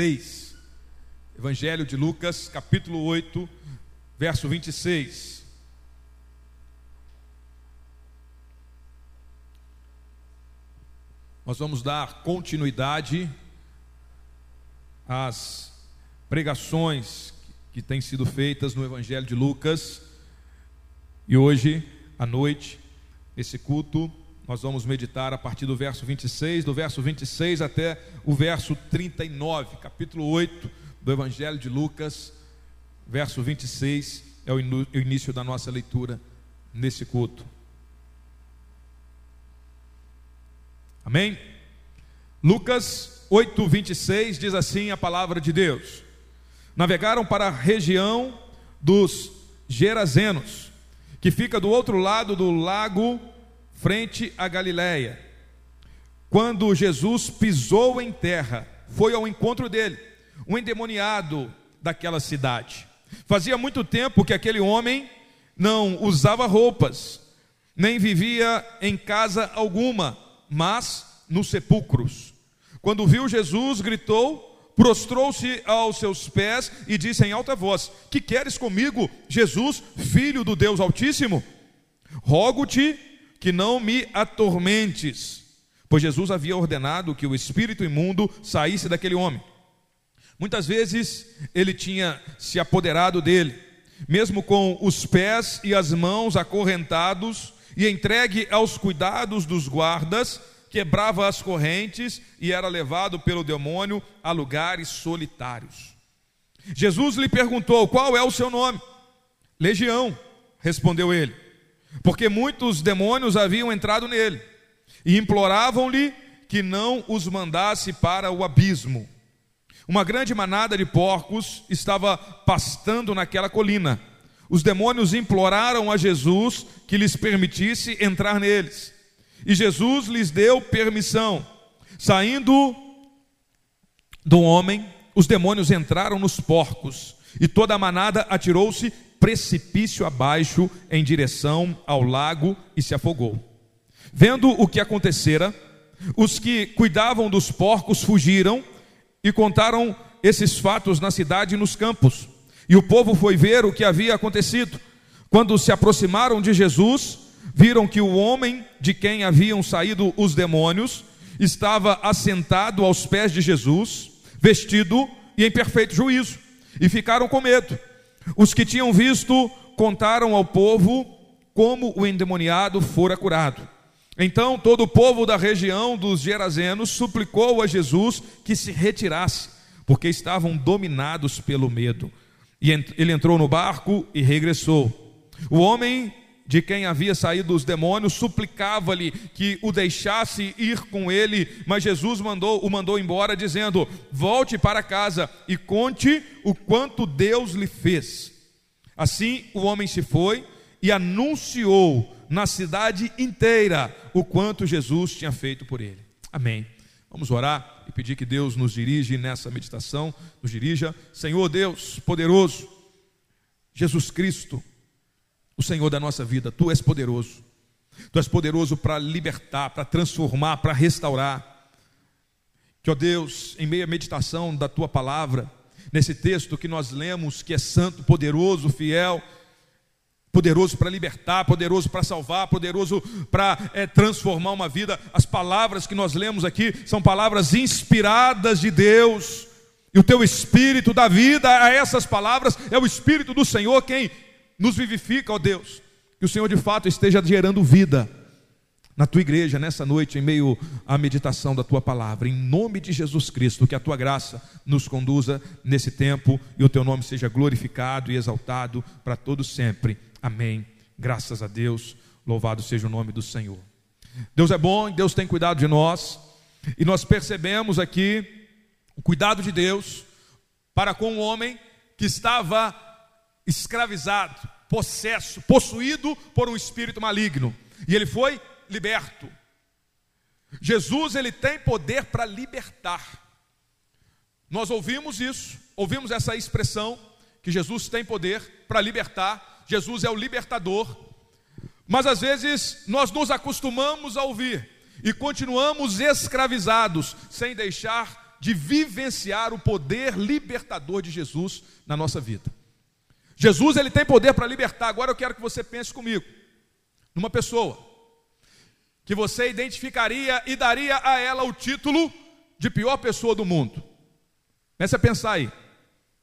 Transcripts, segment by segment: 26. Evangelho de Lucas, capítulo 8, verso 26. Nós vamos dar continuidade às pregações que têm sido feitas no Evangelho de Lucas. E hoje, à noite, nesse culto, nós vamos meditar a partir do verso 26, do verso 26 até o verso 39, capítulo 8 do Evangelho de Lucas, verso 26 é o início da nossa leitura nesse culto. Amém? Lucas 8, 26 diz assim a palavra de Deus: navegaram para a região dos Gerasenos, que fica do outro lado do lago, frente à Galiléia. Quando Jesus pisou em terra, foi ao encontro dele um endemoniado daquela cidade. Fazia muito tempo que aquele homem não usava roupas, nem vivia em casa alguma, mas nos sepulcros. Quando viu Jesus, gritou, prostrou-se aos seus pés e disse em alta voz: que queres comigo, Jesus, filho do Deus Altíssimo? Rogo-te que não me atormentes. Pois Jesus havia ordenado que o espírito imundo saísse daquele homem. Muitas vezes ele tinha se apoderado dele, mesmo com os pés e as mãos acorrentados e entregue aos cuidados dos guardas, quebrava as correntes e era levado pelo demônio a lugares solitários. Jesus lhe perguntou: qual é o seu nome? Legião, respondeu ele, porque muitos demônios haviam entrado nele e imploravam-lhe que não os mandasse para o abismo. Uma grande manada de porcos estava pastando naquela colina. Os demônios imploraram a Jesus que lhes permitisse entrar neles. E Jesus lhes deu permissão. Saindo do homem, os demônios entraram nos porcos, e toda a manada atirou-se precipício abaixo em direção ao lago e se afogou. Vendo o que acontecera, os que cuidavam dos porcos fugiram e contaram esses fatos na cidade e nos campos. E o povo foi ver o que havia acontecido. Quando se aproximaram de Jesus, viram que o homem de quem haviam saído os demônios estava assentado aos pés de Jesus, vestido e em perfeito juízo, e ficaram com medo. Os que tinham visto contaram ao povo como o endemoniado fora curado. Então todo o povo da região dos Gerasenos suplicou a Jesus que se retirasse, porque estavam dominados pelo medo. E ele entrou no barco e regressou. O homem de quem havia saído os demônios suplicava-lhe que o deixasse ir com ele, mas Jesus o mandou embora, dizendo: volte para casa e conte o quanto Deus lhe fez. Assim o homem se foi e anunciou na cidade inteira o quanto Jesus tinha feito por ele. Amém. Vamos orar e pedir que Deus nos dirija nessa meditação, nos dirija. Senhor Deus poderoso, Jesus Cristo, o Senhor da nossa vida, Tu és poderoso para libertar, para transformar, para restaurar. Que, ó Deus, em meio à meditação da Tua palavra, nesse texto que nós lemos, que é santo, poderoso, fiel, poderoso para libertar, poderoso para salvar, poderoso para transformar uma vida, as palavras que nós lemos aqui são palavras inspiradas de Deus, e o Teu Espírito dá vida a essas palavras. É o Espírito do Senhor quem nos vivifica, ó Deus. Que o Senhor de fato esteja gerando vida na Tua igreja, nessa noite, em meio à meditação da Tua palavra. Em nome de Jesus Cristo, que a Tua graça nos conduza nesse tempo e o Teu nome seja glorificado e exaltado para todos sempre. Amém. Graças a Deus, louvado seja o nome do Senhor. Deus é bom, Deus tem cuidado de nós. E nós percebemos aqui o cuidado de Deus para com o homem que estava escravizado, possesso, possuído por um espírito maligno, e ele foi liberto. Jesus, ele tem poder para libertar. Nós ouvimos isso, ouvimos essa expressão, que Jesus tem poder para libertar, Jesus é o libertador, mas às vezes nós nos acostumamos a ouvir e continuamos escravizados, sem deixar de vivenciar o poder libertador de Jesus na nossa vida. Jesus, ele tem poder para libertar. Agora eu quero que você pense comigo numa pessoa que você identificaria e daria a ela o título de pior pessoa do mundo. Comece a pensar aí.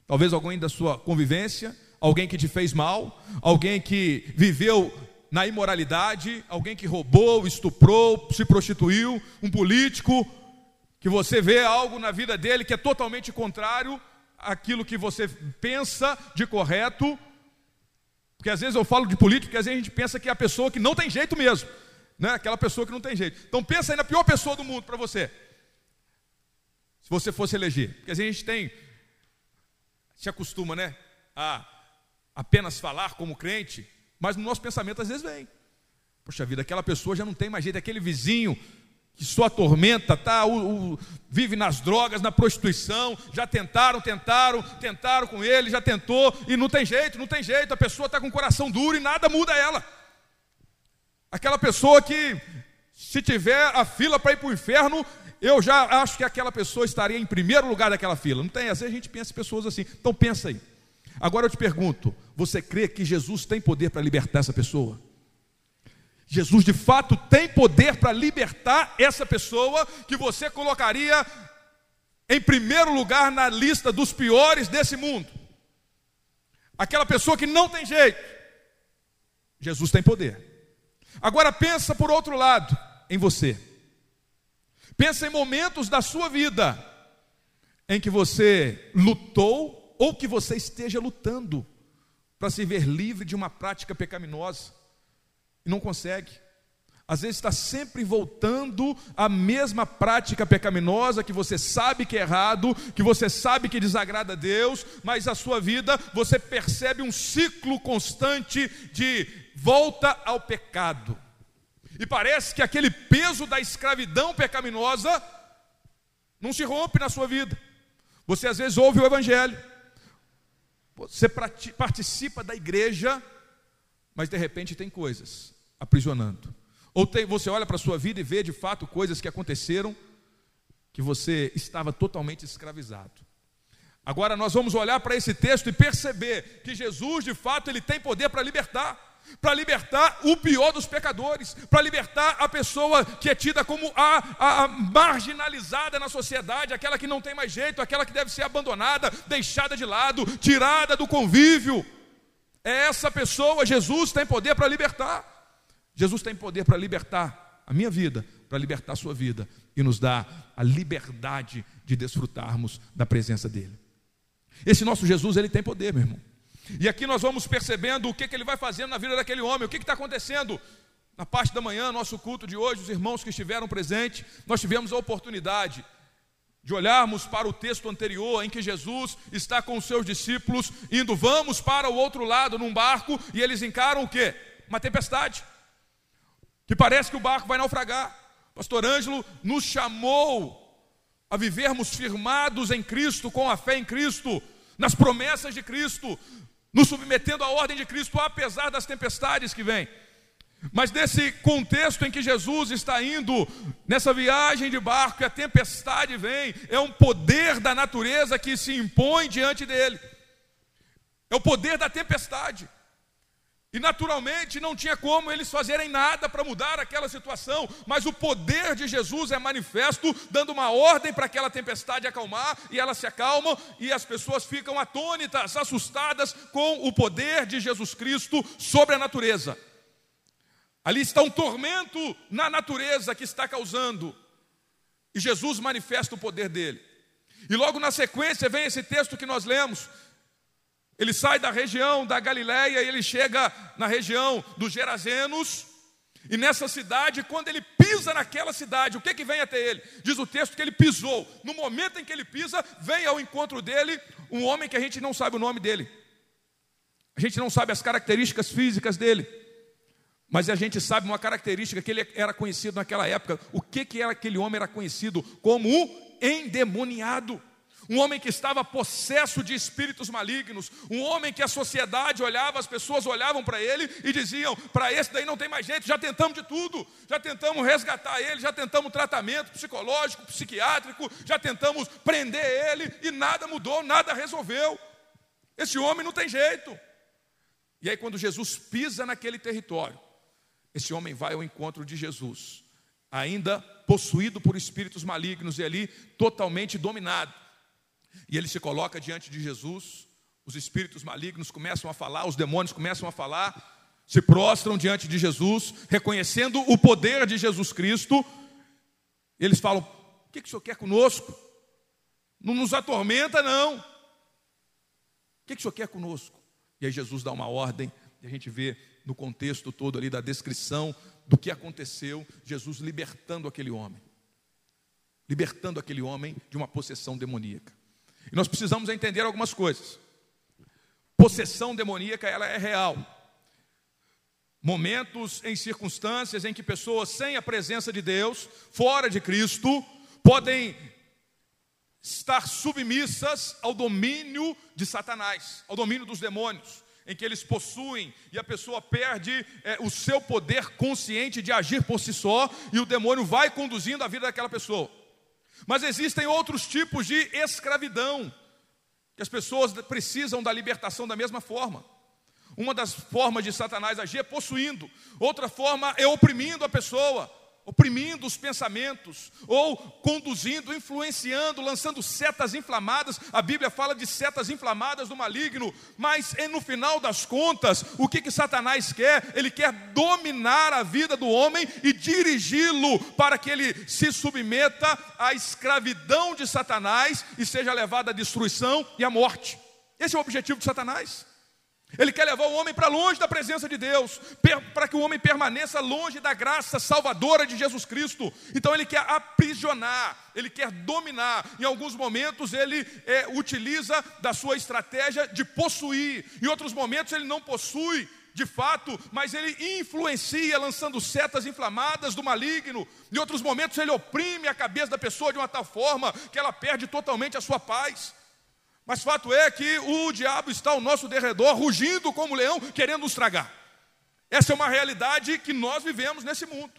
Talvez alguém da sua convivência, alguém que te fez mal, alguém que viveu na imoralidade, alguém que roubou, estuprou, se prostituiu, um político, que você vê algo na vida dele que é totalmente contrário àquilo que você pensa de correto. Porque às vezes eu falo de político, porque às vezes a gente pensa que é a pessoa que não tem jeito mesmo, né? Aquela pessoa que não tem jeito. Então pensa aí na pior pessoa do mundo para você, se você fosse eleger. Porque às vezes a gente se acostuma, né, a apenas falar como crente, mas no nosso pensamento às vezes vem: poxa vida, aquela pessoa já não tem mais jeito, aquele vizinho que só atormenta, vive nas drogas, na prostituição, já tentaram com ele, já tentou, e não tem jeito, a pessoa está com o coração duro e nada muda ela. Aquela pessoa que, se tiver a fila para ir para o inferno, eu já acho que aquela pessoa estaria em primeiro lugar daquela fila. Não tem, às vezes a gente pensa em pessoas assim. Então pensa aí. Agora eu te pergunto, você crê que Jesus tem poder para libertar essa pessoa? Jesus de fato tem poder para libertar essa pessoa que você colocaria em primeiro lugar na lista dos piores desse mundo? Aquela pessoa que não tem jeito. Jesus tem poder. Agora pensa por outro lado em você. Pensa em momentos da sua vida em que você lutou ou que você esteja lutando para se ver livre de uma prática pecaminosa e não consegue. Às vezes está sempre voltando à mesma prática pecaminosa que você sabe que é errado, que você sabe que desagrada a Deus, mas a sua vida você percebe um ciclo constante de volta ao pecado. E parece que aquele peso da escravidão pecaminosa não se rompe na sua vida. Você às vezes ouve o Evangelho, você participa da igreja, mas de repente tem coisas aprisionando. Ou você olha para a sua vida e vê de fato coisas que aconteceram, que você estava totalmente escravizado. Agora nós vamos olhar para esse texto e perceber que Jesus de fato ele tem poder para libertar o pior dos pecadores, para libertar a pessoa que é tida como a marginalizada na sociedade, aquela que não tem mais jeito, aquela que deve ser abandonada, deixada de lado, tirada do convívio. É essa pessoa, Jesus tem poder para libertar. Jesus tem poder para libertar a minha vida, para libertar a sua vida, e nos dá a liberdade de desfrutarmos da presença dele. Esse nosso Jesus, ele tem poder, meu irmão. E aqui nós vamos percebendo o que ele vai fazendo na vida daquele homem, o que está acontecendo. Na parte da manhã, nosso culto de hoje, os irmãos que estiveram presentes, nós tivemos a oportunidade de olharmos para o texto anterior, em que Jesus está com os seus discípulos, indo, vamos para o outro lado, num barco, e eles encaram o quê? Uma tempestade, que parece que o barco vai naufragar. Pastor Ângelo nos chamou a vivermos firmados em Cristo, com a fé em Cristo, nas promessas de Cristo, nos submetendo à ordem de Cristo, apesar das tempestades que vêm. Mas nesse contexto em que Jesus está indo, nessa viagem de barco, a tempestade vem, é um poder da natureza que se impõe diante dele. É o poder da tempestade. E naturalmente não tinha como eles fazerem nada para mudar aquela situação, mas o poder de Jesus é manifesto, dando uma ordem para aquela tempestade acalmar, e ela se acalma, e as pessoas ficam atônitas, assustadas com o poder de Jesus Cristo sobre a natureza. Ali está um tormento na natureza que está causando, e Jesus manifesta o poder dele. E logo na sequência vem esse texto que nós lemos. Ele sai da região da Galiléia e ele chega na região dos Gerasenos, e nessa cidade, quando ele pisa naquela cidade, o que vem até ele? Diz o texto que ele pisou. No momento em que ele pisa, vem ao encontro dele um homem que a gente não sabe o nome dele. A gente não sabe as características físicas dele, mas a gente sabe uma característica que ele era conhecido naquela época. O que era aquele homem? Era conhecido como um endemoniado. um homem que estava possesso de espíritos malignos, um homem que a sociedade olhava, as pessoas olhavam para ele e diziam: para esse daí não tem mais jeito, já tentamos de tudo, já tentamos resgatar ele, já tentamos tratamento psicológico, psiquiátrico, já tentamos prender ele e nada mudou, nada resolveu. Esse homem não tem jeito. E aí quando Jesus pisa naquele território, esse homem vai ao encontro de Jesus, ainda possuído por espíritos malignos e ali totalmente dominado. E ele se coloca diante de Jesus, os espíritos malignos começam a falar, os demônios começam a falar, se prostram diante de Jesus, reconhecendo o poder de Jesus Cristo. Eles falam: o que o Senhor quer conosco? Não nos atormenta, não. O que o Senhor quer conosco? E aí Jesus dá uma ordem, e a gente vê no contexto todo ali da descrição do que aconteceu, Jesus libertando aquele homem de uma possessão demoníaca. E nós precisamos entender algumas coisas. Possessão demoníaca, ela é real. Momentos em circunstâncias em que pessoas sem a presença de Deus, fora de Cristo, podem estar submissas ao domínio de Satanás, ao domínio dos demônios, em que eles possuem e a pessoa perde o seu poder consciente de agir por si só e o demônio vai conduzindo a vida daquela pessoa. Mas existem outros tipos de escravidão, que as pessoas precisam da libertação da mesma forma. Uma das formas de Satanás agir é possuindo, outra forma é oprimindo a pessoa, oprimindo os pensamentos, ou conduzindo, influenciando, lançando setas inflamadas. A Bíblia fala de setas inflamadas do maligno, mas no final das contas, o que Satanás quer? Ele quer dominar a vida do homem e dirigi-lo para que ele se submeta à escravidão de Satanás e seja levado à destruição e à morte. Esse é o objetivo de Satanás. Ele quer levar o homem para longe da presença de Deus, para que o homem permaneça longe da graça salvadora de Jesus Cristo. Então ele quer aprisionar, ele quer dominar. Em alguns momentos ele utiliza da sua estratégia de possuir. Em outros momentos ele não possui de fato, mas ele influencia, lançando setas inflamadas do maligno. Em outros momentos ele oprime a cabeça da pessoa de uma tal forma que ela perde totalmente a sua paz. Mas fato é que o diabo está ao nosso derredor, rugindo como leão, querendo nos tragar. Essa é uma realidade que nós vivemos nesse mundo.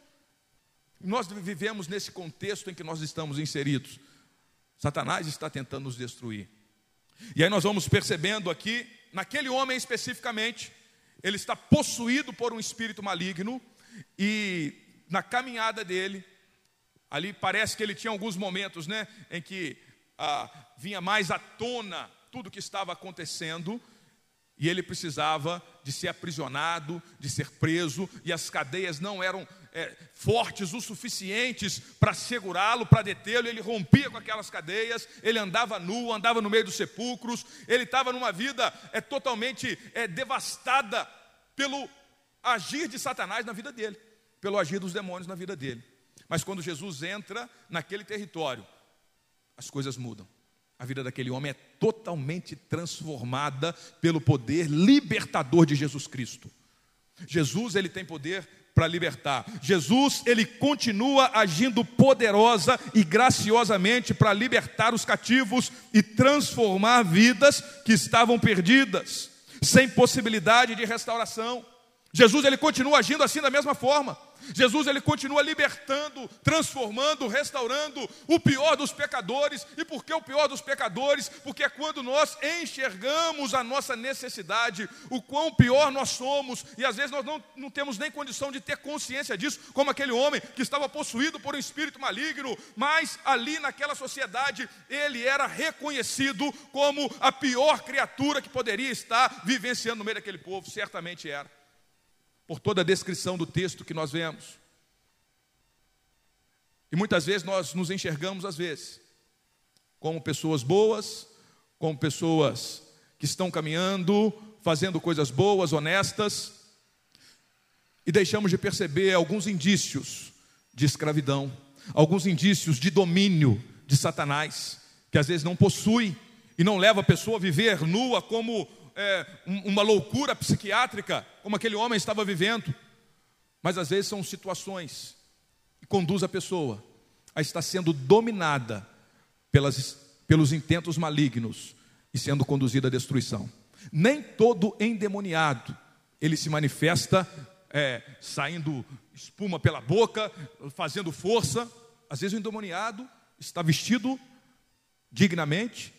Nós vivemos nesse contexto em que nós estamos inseridos. Satanás está tentando nos destruir. E aí nós vamos percebendo aqui, naquele homem especificamente, ele está possuído por um espírito maligno e na caminhada dele, ali parece que ele tinha alguns momentos, em que vinha mais à tona tudo o que estava acontecendo e ele precisava de ser aprisionado, de ser preso, e as cadeias não eram fortes o suficientes para segurá-lo, para detê-lo. Ele rompia com aquelas cadeias, ele andava nu, andava no meio dos sepulcros, ele estava numa vida totalmente devastada pelo agir de Satanás na vida dele, pelo agir dos demônios na vida dele. Mas quando Jesus entra naquele território, as coisas mudam. A vida daquele homem é totalmente transformada pelo poder libertador de Jesus Cristo. Jesus, ele tem poder para libertar. Jesus, ele continua agindo poderosa e graciosamente para libertar os cativos e transformar vidas que estavam perdidas, sem possibilidade de restauração. Jesus, ele continua agindo assim da mesma forma. Jesus, ele continua libertando, transformando, restaurando o pior dos pecadores. E por que o pior dos pecadores? Porque é quando nós enxergamos a nossa necessidade, o quão pior nós somos, e às vezes nós não temos nem condição de ter consciência disso, como aquele homem que estava possuído por um espírito maligno, mas ali naquela sociedade ele era reconhecido como a pior criatura que poderia estar vivenciando no meio daquele povo. Certamente era, por toda a descrição do texto que nós vemos. E muitas vezes nós nos enxergamos, como pessoas boas, como pessoas que estão caminhando, fazendo coisas boas, honestas, e deixamos de perceber alguns indícios de escravidão, alguns indícios de domínio de Satanás, que às vezes não possui e não leva a pessoa a viver nua como uma loucura psiquiátrica, como aquele homem estava vivendo. Mas às vezes são situações que conduzem a pessoa a estar sendo dominada pelas pelos intentos malignos e sendo conduzido à destruição. Nem todo endemoniado ele se manifesta saindo espuma pela boca, fazendo força. Às vezes o endemoniado está vestido dignamente,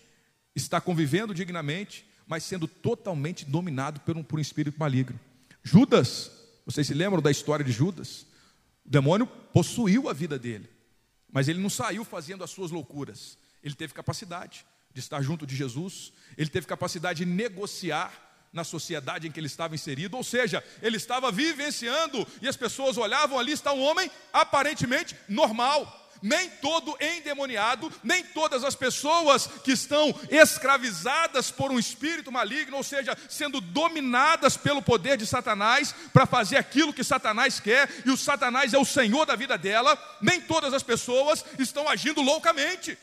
está convivendo dignamente, mas sendo totalmente dominado por um espírito maligno. Judas, vocês se lembram da história de Judas? O demônio possuiu a vida dele, mas ele não saiu fazendo as suas loucuras. Ele teve capacidade de estar junto de Jesus, ele teve capacidade de negociar na sociedade em que ele estava inserido, ou seja, ele estava vivenciando e as pessoas olhavam, ali está um homem aparentemente normal. Nem todo endemoniado, nem todas as pessoas que estão escravizadas por um espírito maligno, ou seja, sendo dominadas pelo poder de Satanás para fazer aquilo que Satanás quer, e o Satanás é o senhor da vida dela, nem todas as pessoas estão agindo loucamente.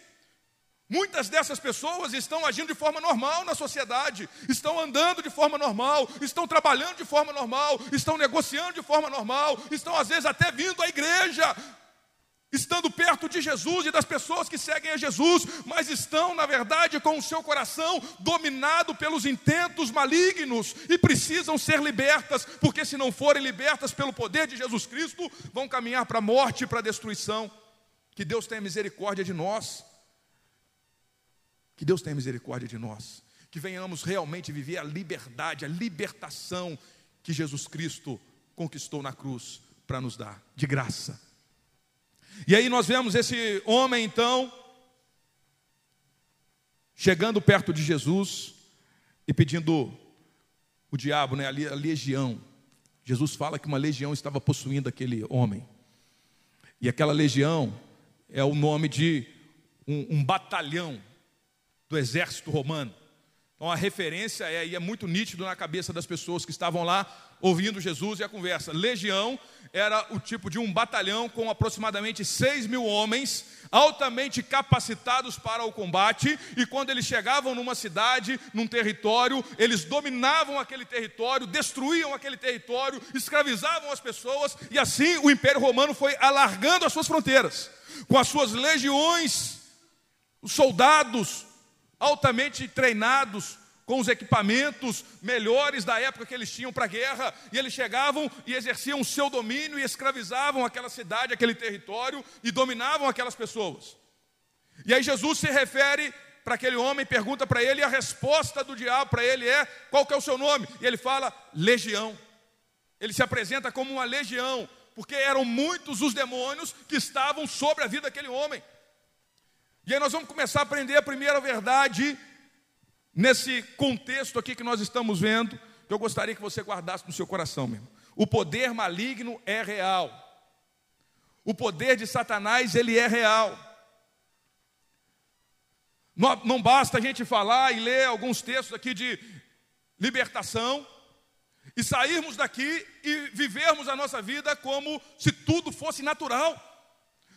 Muitas dessas pessoas estão agindo de forma normal na sociedade, estão andando de forma normal, estão trabalhando de forma normal, estão negociando de forma normal, estão às vezes até vindo à igreja, estando perto de Jesus e das pessoas que seguem a Jesus, mas estão, na verdade, com o seu coração dominado pelos intentos malignos e precisam ser libertas, porque se não forem libertas pelo poder de Jesus Cristo, vão caminhar para a morte e para a destruição. Que Deus tenha misericórdia de nós. Que Deus tenha misericórdia de nós. Que venhamos realmente viver a liberdade, a libertação que Jesus Cristo conquistou na cruz para nos dar, de graça. E aí nós vemos esse homem, então, chegando perto de Jesus e pedindo o diabo, né, a legião. Jesus fala que uma legião estava possuindo aquele homem. E aquela legião é o nome de um batalhão do exército romano. Então a referência é muito nítido na cabeça das pessoas que estavam lá ouvindo Jesus e a conversa. Legião era o tipo de um batalhão com aproximadamente 6.000 homens, altamente capacitados para o combate, e quando eles chegavam numa cidade, num território, eles dominavam aquele território, destruíam aquele território, escravizavam as pessoas, e assim o Império Romano foi alargando as suas fronteiras, com as suas legiões, os soldados altamente treinados, com os equipamentos melhores da época que eles tinham para a guerra, e eles chegavam e exerciam o seu domínio e escravizavam aquela cidade, aquele território, e dominavam aquelas pessoas. E aí Jesus se refere para aquele homem, pergunta para ele, e a resposta do diabo para ele é: qual que é o seu nome? E ele fala: legião. Ele se apresenta como uma legião, porque eram muitos os demônios que estavam sobre a vida daquele homem. E aí nós vamos começar a aprender a primeira verdade nesse contexto aqui que nós estamos vendo, que eu gostaria que você guardasse no seu coração mesmo. O poder maligno é real. O poder de Satanás, ele é real. Não basta a gente falar e ler alguns textos aqui de libertação e sairmos daqui e vivermos a nossa vida como se tudo fosse natural.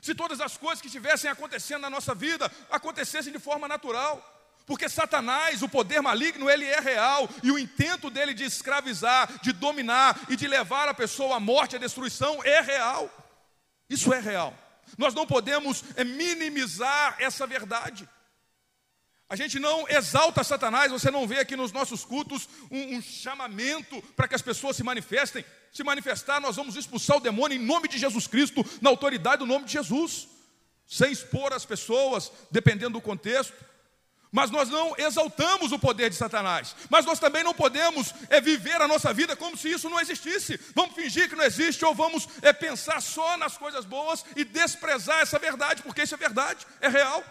Se todas as coisas que estivessem acontecendo na nossa vida acontecessem de forma natural. Porque Satanás, o poder maligno, ele é real, e o intento dele de escravizar, de dominar e de levar a pessoa à morte, à destruição, é real. Isso é real. Nós não podemos minimizar essa verdade. A gente não exalta Satanás, você não vê aqui nos nossos cultos um chamamento para que as pessoas se manifestem. Se manifestar, nós vamos expulsar o demônio em nome de Jesus Cristo, na autoridade do nome de Jesus, sem expor as pessoas, dependendo do contexto. Mas nós não exaltamos o poder de Satanás. Mas nós também não podemos viver a nossa vida como se isso não existisse. Vamos fingir que não existe, ou vamos pensar só nas coisas boas e desprezar essa verdade, porque isso é verdade, é real.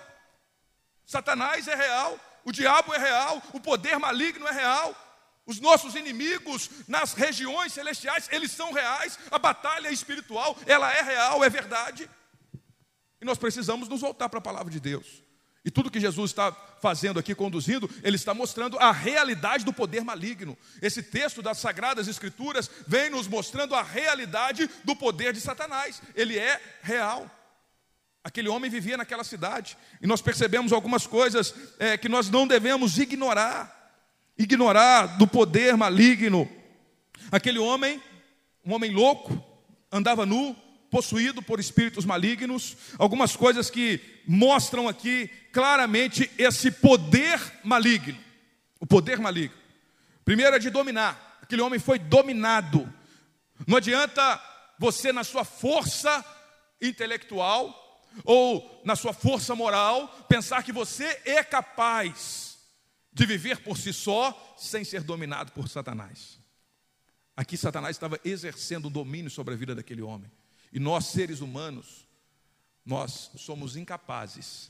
Satanás é real, o diabo é real, o poder maligno é real. Os nossos inimigos nas regiões celestiais, eles são reais. A batalha espiritual, ela é real, é verdade. E nós precisamos nos voltar para a palavra de Deus. E tudo que Jesus está fazendo aqui, conduzindo, ele está mostrando a realidade do poder maligno. Esse texto das Sagradas Escrituras vem nos mostrando a realidade do poder de Satanás. Ele é real. Aquele homem vivia naquela cidade. E nós percebemos algumas coisas que nós não devemos ignorar do poder maligno. Aquele homem, um homem louco, andava nu, possuído por espíritos malignos, algumas coisas que mostram aqui claramente esse poder maligno. O poder maligno. Primeiro é de dominar. Aquele homem foi dominado. Não adianta você, na sua força intelectual ou na sua força moral, pensar que você é capaz de viver por si só sem ser dominado por Satanás. Aqui Satanás estava exercendo domínio sobre a vida daquele homem. E nós, seres humanos, nós somos incapazes,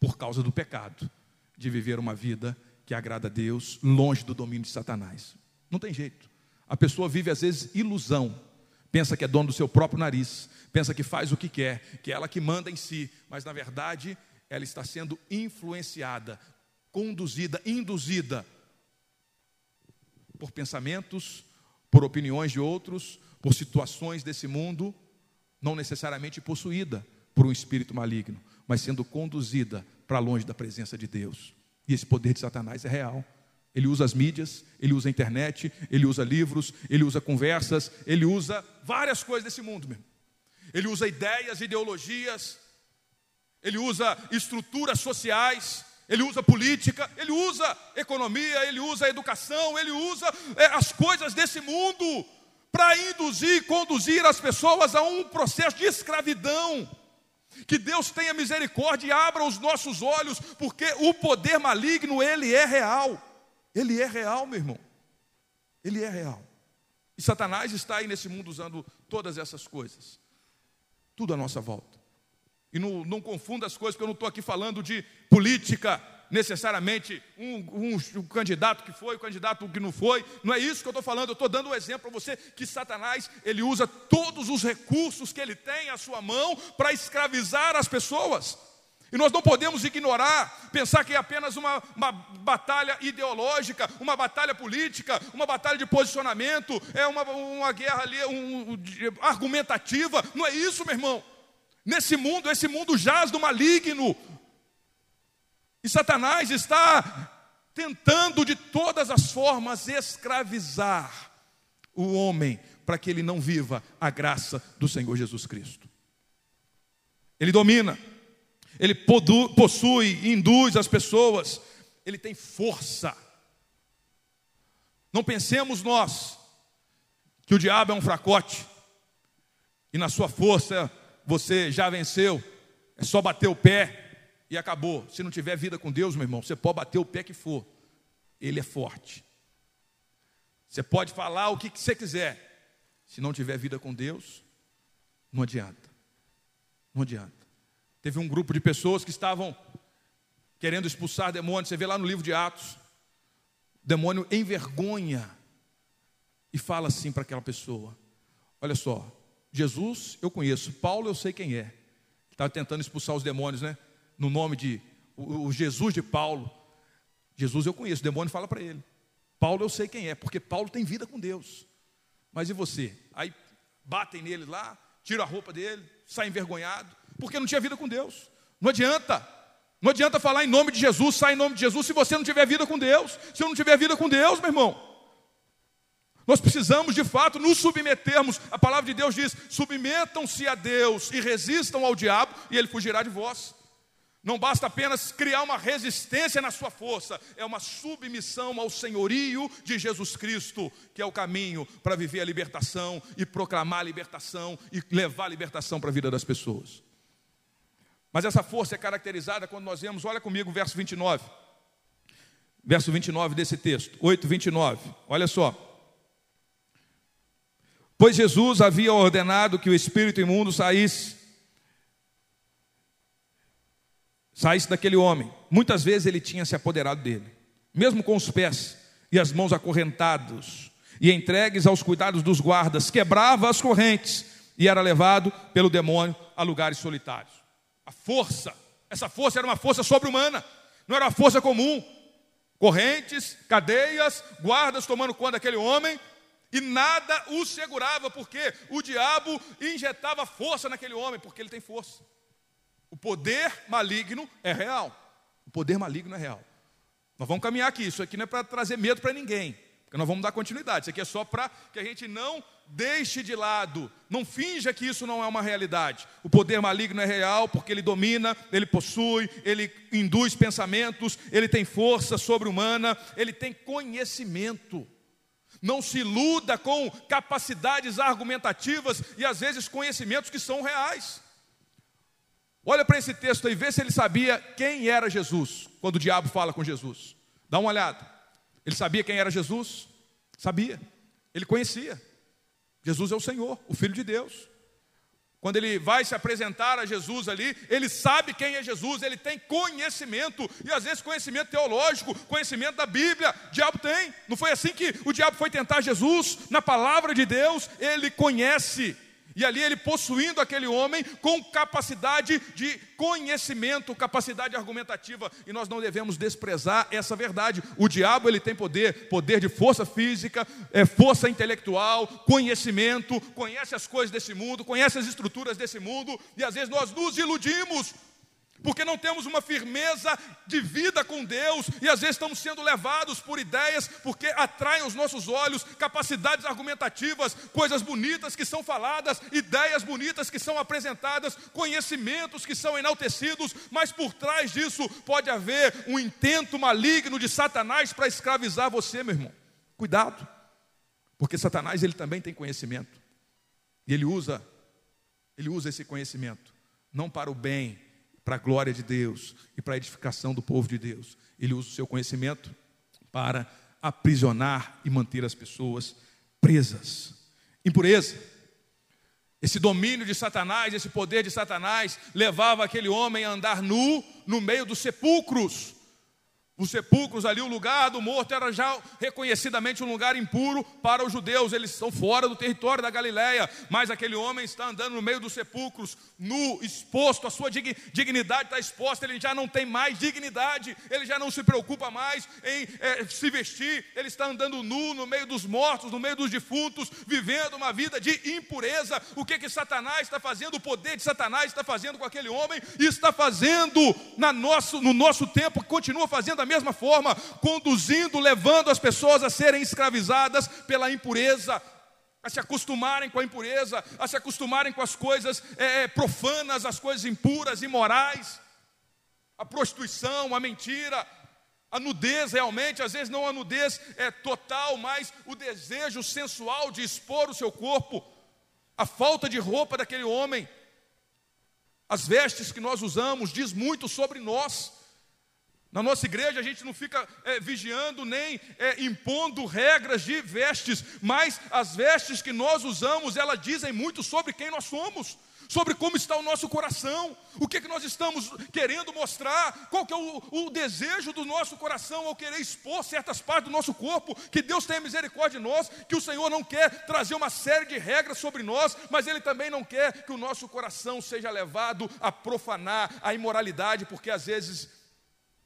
por causa do pecado, de viver uma vida que agrada a Deus, longe do domínio de Satanás. Não tem jeito. A pessoa vive, às vezes, ilusão. Pensa que é dono do seu próprio nariz, pensa que faz o que quer, que é ela que manda em si, mas na verdade ela está sendo influenciada, conduzida, induzida por pensamentos, por opiniões de outros, por situações desse mundo, não necessariamente possuída por um espírito maligno, mas sendo conduzida para longe da presença de Deus. E esse poder de Satanás é real. Ele usa as mídias, ele usa a internet, ele usa livros, ele usa conversas, ele usa várias coisas desse mundo mesmo. Ele usa ideias, ideologias, ele usa estruturas sociais, ele usa política, ele usa economia, ele usa educação, ele usa as coisas desse mundo para induzir e conduzir as pessoas a um processo de escravidão. Que Deus tenha misericórdia e abra os nossos olhos, porque o poder maligno, ele é real. Ele é real, meu irmão. Ele é real. E Satanás está aí nesse mundo usando todas essas coisas. Tudo à nossa volta. E não confunda as coisas, porque eu não estou aqui falando de política, necessariamente, um candidato que foi, um candidato que não foi. Não é isso que eu estou falando. Eu estou dando um exemplo para você que Satanás, ele usa todos os recursos que ele tem à sua mão para escravizar as pessoas. E nós não podemos ignorar, pensar que é apenas uma batalha ideológica, uma batalha política, uma batalha de posicionamento, é uma guerra ali, argumentativa. Não é isso, meu irmão. Nesse mundo, esse mundo jaz do maligno. E Satanás está tentando de todas as formas escravizar o homem para que ele não viva a graça do Senhor Jesus Cristo. Ele domina. Ele possui e induz as pessoas. Ele tem força. Não pensemos nós que o diabo é um fracote e na sua força você já venceu. É só bater o pé e acabou. Se não tiver vida com Deus, meu irmão, você pode bater o pé que for. Ele é forte. Você pode falar o que você quiser. Se não tiver vida com Deus, não adianta. Não adianta. Teve um grupo de pessoas que estavam querendo expulsar demônios. Você vê lá no livro de Atos, o demônio envergonha e fala assim para aquela pessoa: olha só, Jesus eu conheço, Paulo eu sei quem é. Estava tentando expulsar os demônios, né? No nome de o Jesus de Paulo. Jesus eu conheço, o demônio fala para ele: Paulo eu sei quem é, porque Paulo tem vida com Deus. Mas e você? Aí batem nele lá, tiram a roupa dele, sai envergonhado. Porque não tinha vida com Deus. Não adianta. Não adianta falar em nome de Jesus, sai em nome de Jesus, se você não tiver vida com Deus. Se eu não tiver vida com Deus, meu irmão. Nós precisamos, de fato, nos submetermos. A palavra de Deus diz: submetam-se a Deus e resistam ao diabo e ele fugirá de vós. Não basta apenas criar uma resistência na sua força. É uma submissão ao senhorio de Jesus Cristo, que é o caminho para viver a libertação e proclamar a libertação e levar a libertação para a vida das pessoas. Mas essa força é caracterizada quando nós vemos, olha comigo, verso 29. Verso 29 desse texto, 8:29. Olha só. Pois Jesus havia ordenado que o espírito imundo saísse daquele homem. Muitas vezes ele tinha se apoderado dele, mesmo com os pés e as mãos acorrentados e entregues aos cuidados dos guardas, quebrava as correntes e era levado pelo demônio a lugares solitários. A força, essa força era uma força sobre-humana, não era uma força comum. Correntes, cadeias, guardas tomando conta daquele homem e nada o segurava, porque o diabo injetava força naquele homem, porque ele tem força. O poder maligno é real. O poder maligno é real. Nós vamos caminhar aqui, isso aqui não é para trazer medo para ninguém. Porque nós vamos dar continuidade. Isso aqui é só para que a gente não deixe de lado, não finja que isso não é uma realidade. O poder maligno é real porque ele domina, ele possui, ele induz pensamentos, ele tem força sobre-humana, ele tem conhecimento. Não se iluda com capacidades argumentativas e às vezes conhecimentos que são reais. Olha para esse texto aí, vê se ele sabia quem era Jesus, quando o diabo fala com Jesus. Dá uma olhada. Ele sabia quem era Jesus? Sabia. Ele conhecia. Jesus é o Senhor, o Filho de Deus. Quando ele vai se apresentar a Jesus ali, ele sabe quem é Jesus, ele tem conhecimento, e às vezes conhecimento teológico, conhecimento da Bíblia, o diabo tem. Não foi assim que o diabo foi tentar Jesus? Na palavra de Deus, ele conhece. E ali ele possuindo aquele homem com capacidade de conhecimento, capacidade argumentativa. E nós não devemos desprezar essa verdade. O diabo ele tem poder, poder de força física, força intelectual, conhecimento, conhece as coisas desse mundo, conhece as estruturas desse mundo. E às vezes nós nos iludimos, porque não temos uma firmeza de vida com Deus. E às vezes estamos sendo levados por ideias, porque atraem os nossos olhos capacidades argumentativas, coisas bonitas que são faladas, ideias bonitas que são apresentadas, conhecimentos que são enaltecidos. Mas por trás disso pode haver um intento maligno de Satanás para escravizar você, meu irmão. Cuidado, porque Satanás ele também tem conhecimento. E ele usa esse conhecimento, não para o bem, para a glória de Deus e para a edificação do povo de Deus. Ele usa o seu conhecimento para aprisionar e manter as pessoas presas. Impureza. Esse domínio de Satanás, esse poder de Satanás, levava aquele homem a andar nu no meio dos sepulcros. Os sepulcros ali, o lugar do morto, era já reconhecidamente um lugar impuro para os judeus. Eles estão fora do território da Galiléia, mas aquele homem está andando no meio dos sepulcros, nu, exposto, a sua dignidade está exposta. Ele já não tem mais dignidade, ele já não se preocupa mais em se vestir. Ele está andando nu no meio dos mortos, no meio dos defuntos, vivendo uma vida de impureza. O que Satanás está fazendo, o poder de Satanás está fazendo com aquele homem, e está fazendo no nosso tempo, continua fazendo da mesma forma, conduzindo, levando as pessoas a serem escravizadas pela impureza, a se acostumarem com a impureza, a se acostumarem com as coisas profanas, as coisas impuras, imorais, a prostituição, a mentira, a nudez realmente, às vezes não a nudez total, mas o desejo sensual de expor o seu corpo, a falta de roupa daquele homem, as vestes que nós usamos, diz muito sobre nós. Na nossa igreja a gente não fica vigiando nem impondo regras de vestes, mas as vestes que nós usamos, elas dizem muito sobre quem nós somos, sobre como está o nosso coração, o que nós estamos querendo mostrar, qual que é o desejo do nosso coração ao querer expor certas partes do nosso corpo. Que Deus tenha misericórdia de nós, que o Senhor não quer trazer uma série de regras sobre nós, mas Ele também não quer que o nosso coração seja levado a profanar, a imoralidade, porque às vezes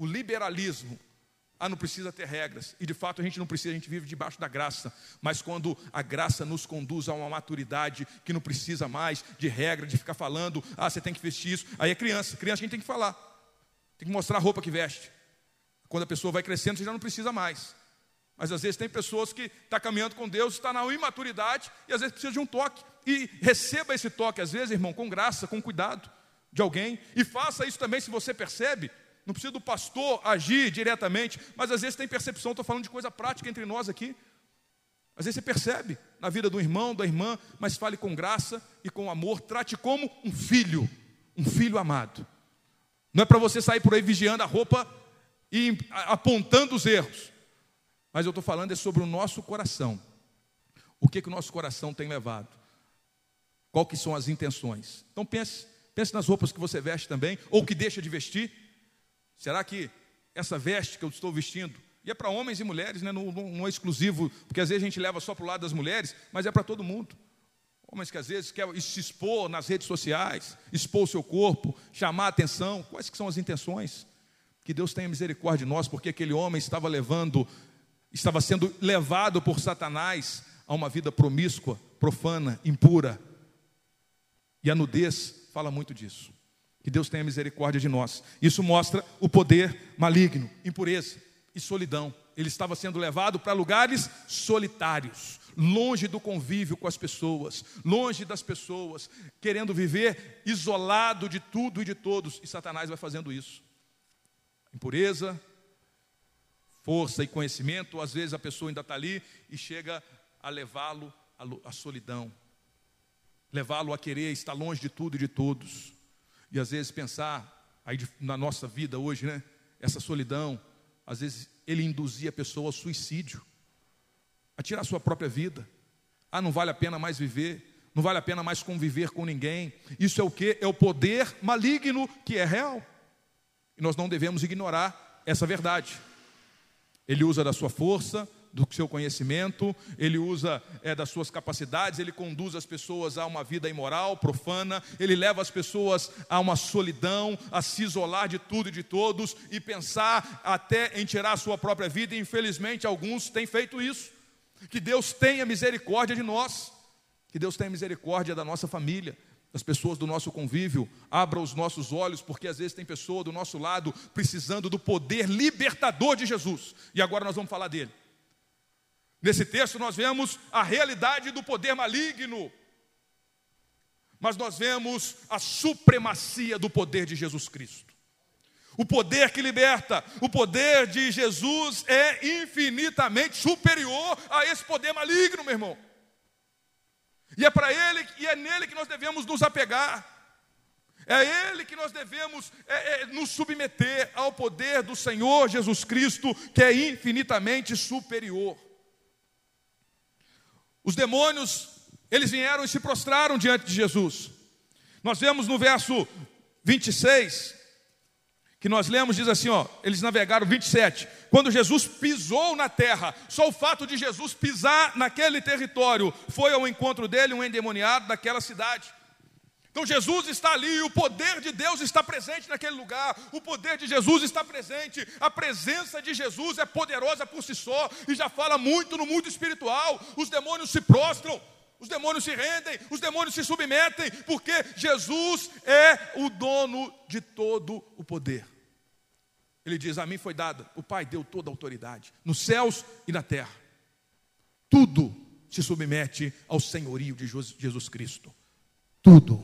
o liberalismo, não precisa ter regras. E de fato a gente não precisa, a gente vive debaixo da graça. Mas quando a graça nos conduz a uma maturidade que não precisa mais de regra, de ficar falando, você tem que vestir isso. Aí é criança a gente tem que falar. Tem que mostrar a roupa que veste. Quando a pessoa vai crescendo, você já não precisa mais. Mas às vezes tem pessoas que estão caminhando com Deus, estão na imaturidade e às vezes precisa de um toque. E receba esse toque, às vezes, irmão, com graça, com cuidado de alguém. E faça isso também se você percebe. Não precisa do pastor agir diretamente, mas às vezes tem percepção. Estou falando de coisa prática entre nós aqui. Às vezes você percebe na vida do irmão, da irmã, mas fale com graça e com amor. Trate como um filho amado. Não é para você sair por aí vigiando a roupa e apontando os erros. Mas eu estou falando sobre o nosso coração. O que o nosso coração tem levado? Qual que são as intenções? Então pense nas roupas que você veste também, ou que deixa de vestir. Será que essa veste que eu estou vestindo, e é para homens e mulheres, né? Não é exclusivo, porque às vezes a gente leva só para o lado das mulheres, mas é para todo mundo. Homens que às vezes querem se expor nas redes sociais, expor o seu corpo, chamar a atenção. Quais que são as intenções? Que Deus tenha misericórdia de nós, porque aquele homem estava sendo levado por Satanás a uma vida promíscua, profana, impura. E a nudez fala muito disso. Que Deus tenha misericórdia de nós. Isso mostra o poder maligno, impureza e solidão. ele estava sendo levado para lugares solitários, longe do convívio com as pessoas, longe das pessoas, querendo viver isolado de tudo e de todos. E Satanás vai fazendo isso. Impureza, força e conhecimento. Às vezes a pessoa ainda está ali e chega a levá-lo à solidão, levá-lo a querer estar longe de tudo e de todos. E às vezes pensar, aí na nossa vida hoje, né, essa solidão, às vezes ele induzia a pessoa ao suicídio, a tirar a sua própria vida. Ah, não vale a pena mais viver, não vale a pena mais conviver com ninguém. Isso é o quê? É o poder maligno que é real. E nós não devemos ignorar essa verdade. Ele usa da sua força, do seu conhecimento, ele usa das suas capacidades, ele conduz as pessoas a uma vida imoral, profana, ele leva as pessoas a uma solidão, a se isolar de tudo e de todos, e pensar até em tirar a sua própria vida. E infelizmente alguns têm feito isso. Que Deus tenha misericórdia de nós, que Deus tenha misericórdia da nossa família, das pessoas do nosso convívio. Abra os nossos olhos, porque às vezes tem pessoa do nosso lado precisando do poder libertador de Jesus. E agora nós vamos falar dele. Nesse texto nós vemos a realidade do poder maligno, mas nós vemos a supremacia do poder de Jesus Cristo. O poder que liberta, o poder de Jesus é infinitamente superior a esse poder maligno, meu irmão. E é para ele e é nele que nós devemos nos apegar. É ele que nós devemos nos submeter ao poder do Senhor Jesus Cristo, que é infinitamente superior. Os demônios, eles vieram e se prostraram diante de Jesus. Nós vemos no verso 26... que nós lemos, diz assim, ó, eles navegaram, 27, quando Jesus pisou na terra. Só o fato de Jesus pisar naquele território, foi ao encontro dele um endemoniado daquela cidade. Então Jesus está ali, o poder de Deus está presente naquele lugar, o poder de Jesus está presente, a presença de Jesus é poderosa por si só, e já fala muito no mundo espiritual. Os demônios se prostram, os demônios se rendem, os demônios se submetem, porque Jesus é o dono de todo o poder. Ele diz, a mim foi dada, o Pai deu toda a autoridade, nos céus e na terra. Tudo se submete ao senhorio de Jesus Cristo. Tudo.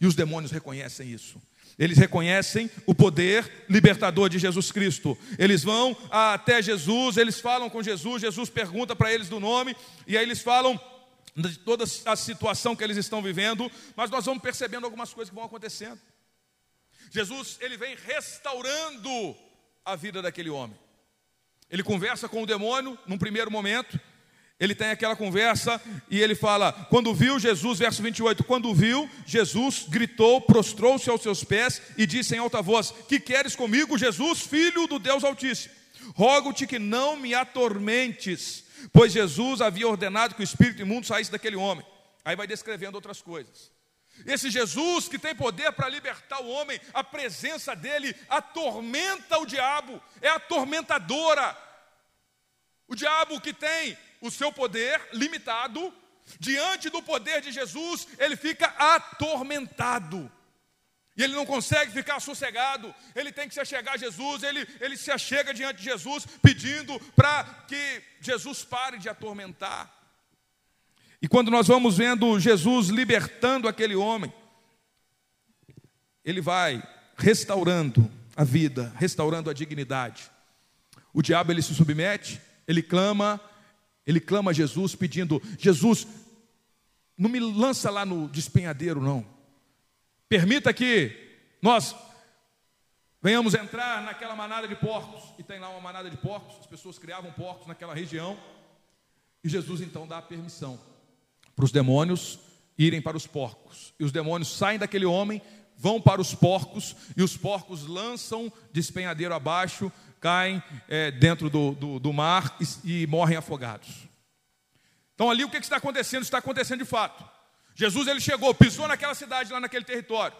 E os demônios reconhecem isso. Eles reconhecem o poder libertador de Jesus Cristo. Eles vão até Jesus, eles falam com Jesus, Jesus pergunta para eles do nome, e aí eles falam de toda a situação que eles estão vivendo. Mas nós vamos percebendo algumas coisas que vão acontecendo. Jesus, ele vem restaurando a vida daquele homem. Ele conversa com o demônio num primeiro momento, ele tem aquela conversa e ele fala, quando viu Jesus, verso 28, quando viu, Jesus gritou, prostrou-se aos seus pés e disse em alta voz, que queres comigo, Jesus, filho do Deus Altíssimo? Rogo-te que não me atormentes. Pois Jesus havia ordenado que o espírito imundo saísse daquele homem. Aí vai descrevendo outras coisas. Esse Jesus que tem poder para libertar o homem, a presença dele atormenta o diabo, é atormentadora. O diabo, que tem o seu poder limitado, diante do poder de Jesus, ele fica atormentado. E ele não consegue ficar sossegado, ele tem que se achegar a Jesus, ele se achega diante de Jesus, pedindo para que Jesus pare de atormentar. E quando nós vamos vendo Jesus libertando aquele homem, ele vai restaurando a vida, restaurando a dignidade. O diabo, ele se submete, ele clama a Jesus pedindo, Jesus, não me lança lá no despenhadeiro, não. Permita que nós venhamos entrar naquela manada de porcos. E tem lá uma manada de porcos, as pessoas criavam porcos naquela região. E Jesus então dá a permissão para os demônios irem para os porcos. E os demônios saem daquele homem, vão para os porcos, e os porcos lançam despenhadeiro abaixo, caem dentro do mar e morrem afogados. Então ali o que está acontecendo? Está acontecendo de fato. Jesus, ele chegou, pisou naquela cidade, lá naquele território.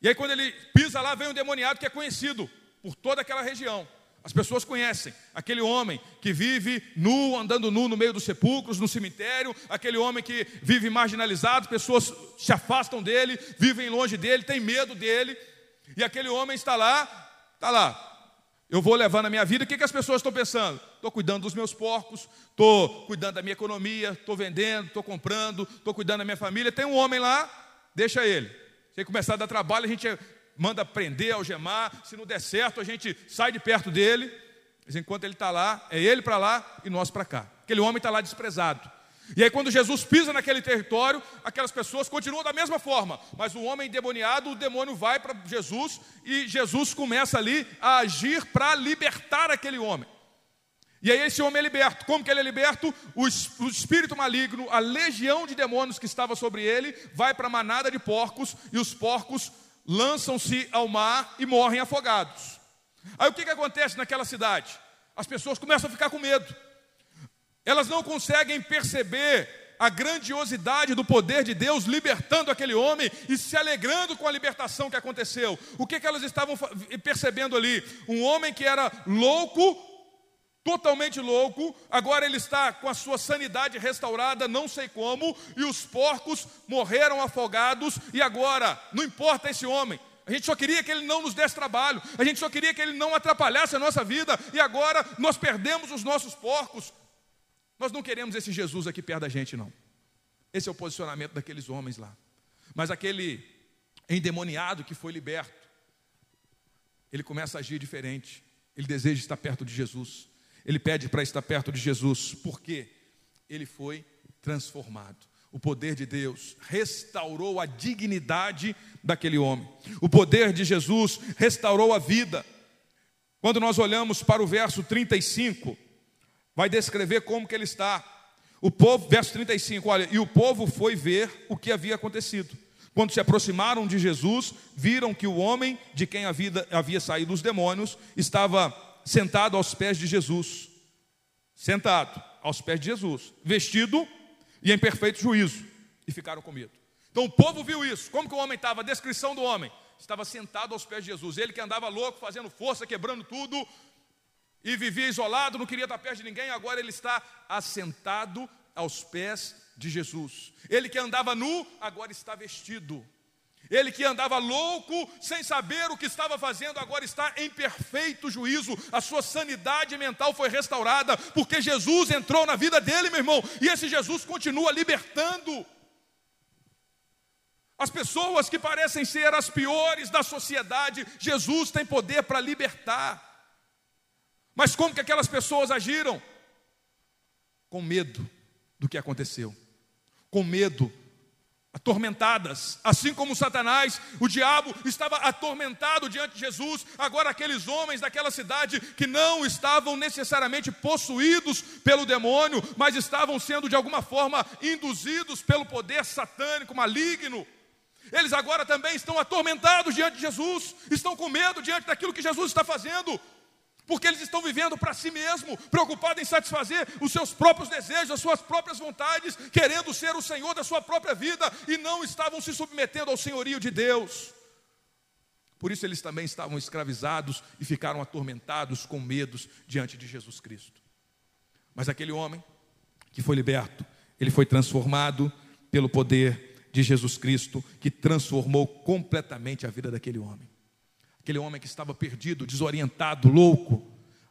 E aí quando ele pisa lá, vem um demoniado que é conhecido por toda aquela região. As pessoas conhecem aquele homem que vive nu, andando nu no meio dos sepulcros, no cemitério. Aquele homem que vive marginalizado, pessoas se afastam dele, vivem longe dele, têm medo dele. E aquele homem está lá, eu vou levando a minha vida, o que as pessoas estão pensando? Estou cuidando dos meus porcos, estou cuidando da minha economia, estou vendendo, estou comprando, estou cuidando da minha família. Tem um homem lá, deixa ele. Se ele começar a dar trabalho, a gente manda prender, algemar. Se não der certo, a gente sai de perto dele. Mas enquanto ele está lá, é ele para lá e nós para cá. Aquele homem está lá desprezado. E aí quando Jesus pisa naquele território, aquelas pessoas continuam da mesma forma, mas o homem endemoniado, o demônio vai para Jesus e Jesus começa ali a agir para libertar aquele homem. E aí esse homem é liberto. Como que ele é liberto? O espírito maligno, a legião de demônios que estava sobre ele, vai para a manada de porcos e os porcos lançam-se ao mar e morrem afogados. Aí o que acontece naquela cidade? As pessoas começam a ficar com medo. Elas não conseguem perceber a grandiosidade do poder de Deus libertando aquele homem e se alegrando com a libertação que aconteceu. O que elas estavam percebendo ali? Um homem que era louco, totalmente louco, agora ele está com a sua sanidade restaurada, não sei como, e os porcos morreram afogados, e agora, não importa esse homem. A gente só queria que ele não nos desse trabalho, a gente só queria que ele não atrapalhasse a nossa vida, e agora nós perdemos os nossos porcos. Nós não queremos esse Jesus aqui perto da gente, não. Esse é o posicionamento daqueles homens lá. Mas aquele endemoniado que foi liberto, ele começa a agir diferente. Ele deseja estar perto de Jesus. Ele pede para estar perto de Jesus. Por quê? Ele foi transformado. O poder de Deus restaurou a dignidade daquele homem. O poder de Jesus restaurou a vida. Quando nós olhamos para o verso 35... vai descrever como que ele está. O povo, verso 35, olha, e o povo foi ver o que havia acontecido. Quando se aproximaram de Jesus, viram que o homem de quem havia saído os demônios estava sentado aos pés de Jesus. Sentado aos pés de Jesus, vestido e em perfeito juízo. E ficaram com medo. Então o povo viu isso. Como que o homem estava? A descrição do homem. Estava sentado aos pés de Jesus. Ele que andava louco, fazendo força, quebrando tudo, e vivia isolado, não queria estar perto de ninguém, agora ele está assentado aos pés de Jesus. Ele que andava nu, agora está vestido. Ele que andava louco, sem saber o que estava fazendo, agora está em perfeito juízo. A sua sanidade mental foi restaurada, porque Jesus entrou na vida dele, meu irmão. E esse Jesus continua libertando. As pessoas que parecem ser as piores da sociedade, Jesus tem poder para libertar. Mas como que aquelas pessoas agiram? Com medo do que aconteceu. Com medo. Atormentadas. Assim como Satanás, o diabo estava atormentado diante de Jesus. Agora aqueles homens daquela cidade que não estavam necessariamente possuídos pelo demônio, mas estavam sendo de alguma forma induzidos pelo poder satânico, maligno. Eles agora também estão atormentados diante de Jesus. Estão com medo diante daquilo que Jesus está fazendo. Porque eles estão vivendo para si mesmo, preocupados em satisfazer os seus próprios desejos, as suas próprias vontades, querendo ser o senhor da sua própria vida, e não estavam se submetendo ao senhorio de Deus. Por isso eles também estavam escravizados e ficaram atormentados com medos diante de Jesus Cristo. Mas aquele homem que foi liberto, ele foi transformado pelo poder de Jesus Cristo, que transformou completamente a vida daquele homem. Aquele homem que estava perdido, desorientado, louco,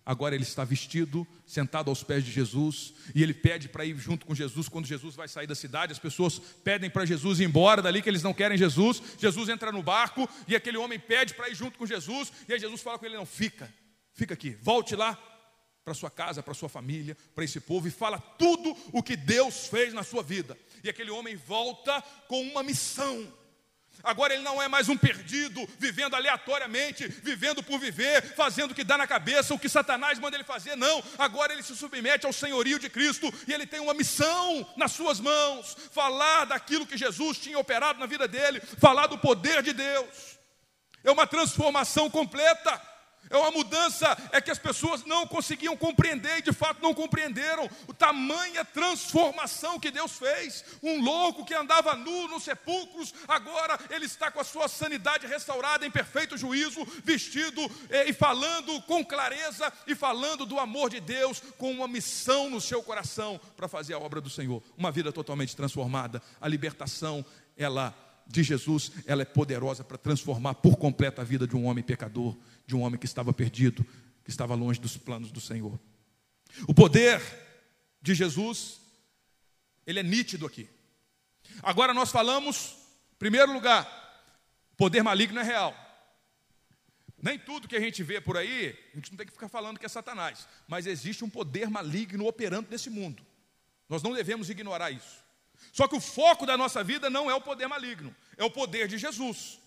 agora ele está vestido, sentado aos pés de Jesus, e ele pede para ir junto com Jesus. Quando Jesus vai sair da cidade, as pessoas pedem para Jesus ir embora dali, que eles não querem Jesus. Jesus entra no barco, e aquele homem pede para ir junto com Jesus, e aí Jesus fala com ele: não, fica aqui, volte lá para sua casa, para sua família, para esse povo, e fala tudo o que Deus fez na sua vida. E aquele homem volta com uma missão. Agora ele não é mais um perdido, vivendo aleatoriamente, vivendo por viver, fazendo o que dá na cabeça, o que Satanás manda ele fazer, não. Agora ele se submete ao senhorio de Cristo e ele tem uma missão nas suas mãos: falar daquilo que Jesus tinha operado na vida dele, falar do poder de Deus. É uma transformação completa, é uma mudança, é que as pessoas não conseguiam compreender e de fato não compreenderam o tamanha transformação que Deus fez. Um louco que andava nu nos sepulcros, agora ele está com a sua sanidade restaurada, em perfeito juízo, vestido e falando com clareza e falando do amor de Deus, com uma missão no seu coração para fazer a obra do Senhor. Uma vida totalmente transformada. A libertação, de Jesus, ela é poderosa para transformar por completo a vida de um homem pecador, de um homem que estava perdido, que estava longe dos planos do Senhor. O poder de Jesus, ele é nítido aqui. Agora nós falamos, em primeiro lugar, o poder maligno é real. Nem tudo que a gente vê por aí, a gente não tem que ficar falando que é Satanás, mas existe um poder maligno operando nesse mundo. Nós não devemos ignorar isso. Só que o foco da nossa vida não é o poder maligno, é o poder de Jesus.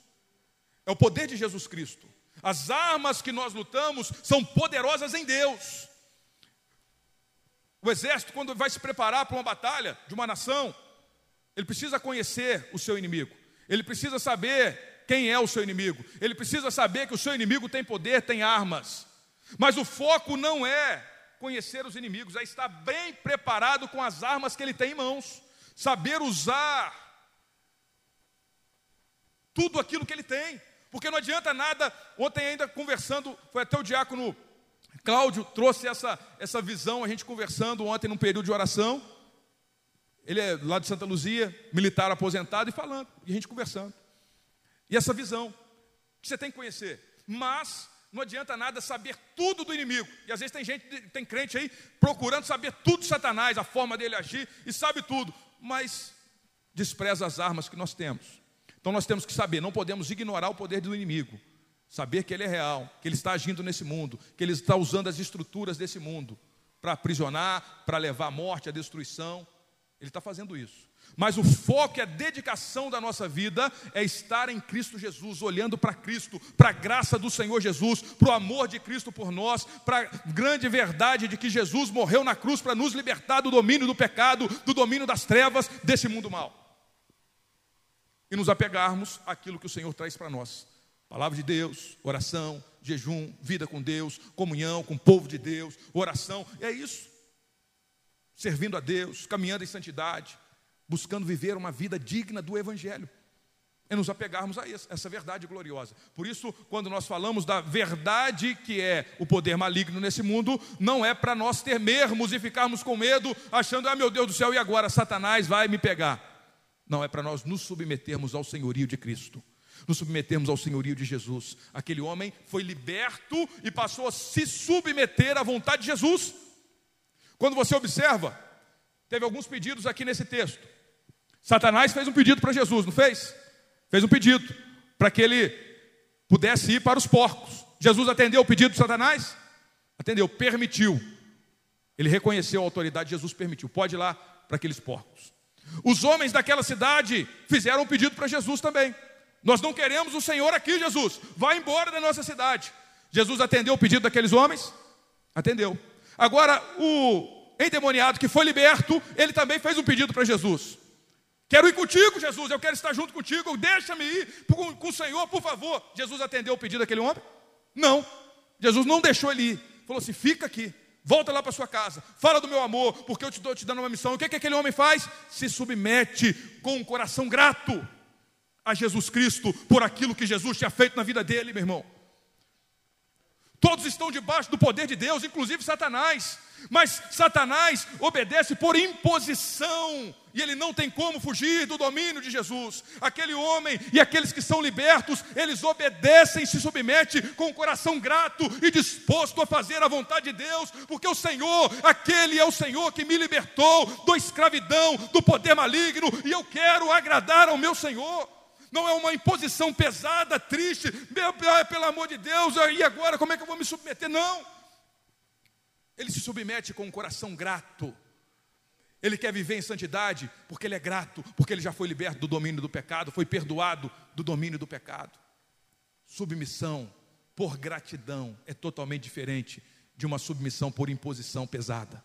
É o poder de Jesus Cristo. As armas que nós lutamos são poderosas em Deus. O exército, quando vai se preparar para uma batalha de uma nação, ele precisa conhecer o seu inimigo. Ele precisa saber quem é o seu inimigo. Ele precisa saber que o seu inimigo tem poder, tem armas. Mas o foco não é conhecer os inimigos, é estar bem preparado com as armas que ele tem em mãos. Saber usar tudo aquilo que ele tem. Porque não adianta nada. Ontem ainda conversando, foi até o diácono Cláudio trouxe essa visão, a gente conversando ontem num período de oração. Ele é lá de Santa Luzia, militar aposentado, e falando, e a gente conversando. E essa visão, que você tem que conhecer. Mas não adianta nada saber tudo do inimigo. E às vezes tem gente, tem crente aí, procurando saber tudo de Satanás, a forma dele agir, e sabe tudo. Mas despreza as armas que nós temos. Então nós temos que saber, não podemos ignorar o poder do inimigo. Saber que ele é real, que ele está agindo nesse mundo, que ele está usando as estruturas desse mundo para aprisionar, para levar a morte, a destruição. Ele está fazendo isso. Mas o foco e a dedicação da nossa vida é estar em Cristo Jesus, olhando para Cristo, para a graça do Senhor Jesus, para o amor de Cristo por nós, para a grande verdade de que Jesus morreu na cruz para nos libertar do domínio do pecado, do domínio das trevas, desse mundo mau. E nos apegarmos àquilo que o Senhor traz para nós. Palavra de Deus, oração, jejum, vida com Deus, comunhão com o povo de Deus, oração, é isso. Servindo a Deus, caminhando em santidade, buscando viver uma vida digna do Evangelho. É nos apegarmos a essa verdade gloriosa. Por isso, quando nós falamos da verdade que é o poder maligno nesse mundo, não é para nós temermos e ficarmos com medo, achando, ah, meu Deus do céu, e agora Satanás vai me pegar. Não, é para nós nos submetermos ao senhorio de Cristo. Nos submetermos ao senhorio de Jesus. Aquele homem foi liberto e passou a se submeter à vontade de Jesus. Quando você observa, teve alguns pedidos aqui nesse texto. Satanás fez um pedido para Jesus, não fez? Fez um pedido para que ele pudesse ir para os porcos. Jesus atendeu o pedido de Satanás? Atendeu, permitiu. Ele reconheceu a autoridade, Jesus permitiu. Pode ir lá para aqueles porcos. Os homens daquela cidade fizeram um pedido para Jesus também. Nós não queremos o Senhor aqui, Jesus. Vá embora da nossa cidade. Jesus atendeu o pedido daqueles homens? Atendeu. Agora, o endemoniado que foi liberto, ele também fez um pedido para Jesus. Quero ir contigo, Jesus. Eu quero estar junto contigo. Deixa-me ir com o Senhor, por favor. Jesus atendeu o pedido daquele homem? Não. Jesus não deixou ele ir. Falou assim, fica aqui. Volta lá para sua casa, fala do meu amor, porque eu estou te dando uma missão. O que é que aquele homem faz? Se submete com um coração grato a Jesus Cristo por aquilo que Jesus tinha feito na vida dele, meu irmão. Todos estão debaixo do poder de Deus, inclusive Satanás. Mas Satanás obedece por imposição e ele não tem como fugir do domínio de Jesus. Aquele homem e aqueles que são libertos, eles obedecem e se submetem com o coração grato e disposto a fazer a vontade de Deus, porque o Senhor, aquele é o Senhor que me libertou da escravidão, do poder maligno, e eu quero agradar ao meu Senhor. Não é uma imposição pesada, triste, pelo amor de Deus, e agora como é que eu vou me submeter? Não. Ele se submete com um coração grato. Ele quer viver em santidade porque ele é grato, porque ele já foi liberto do domínio do pecado, foi perdoado do domínio do pecado. Submissão por gratidão é totalmente diferente de uma submissão por imposição pesada.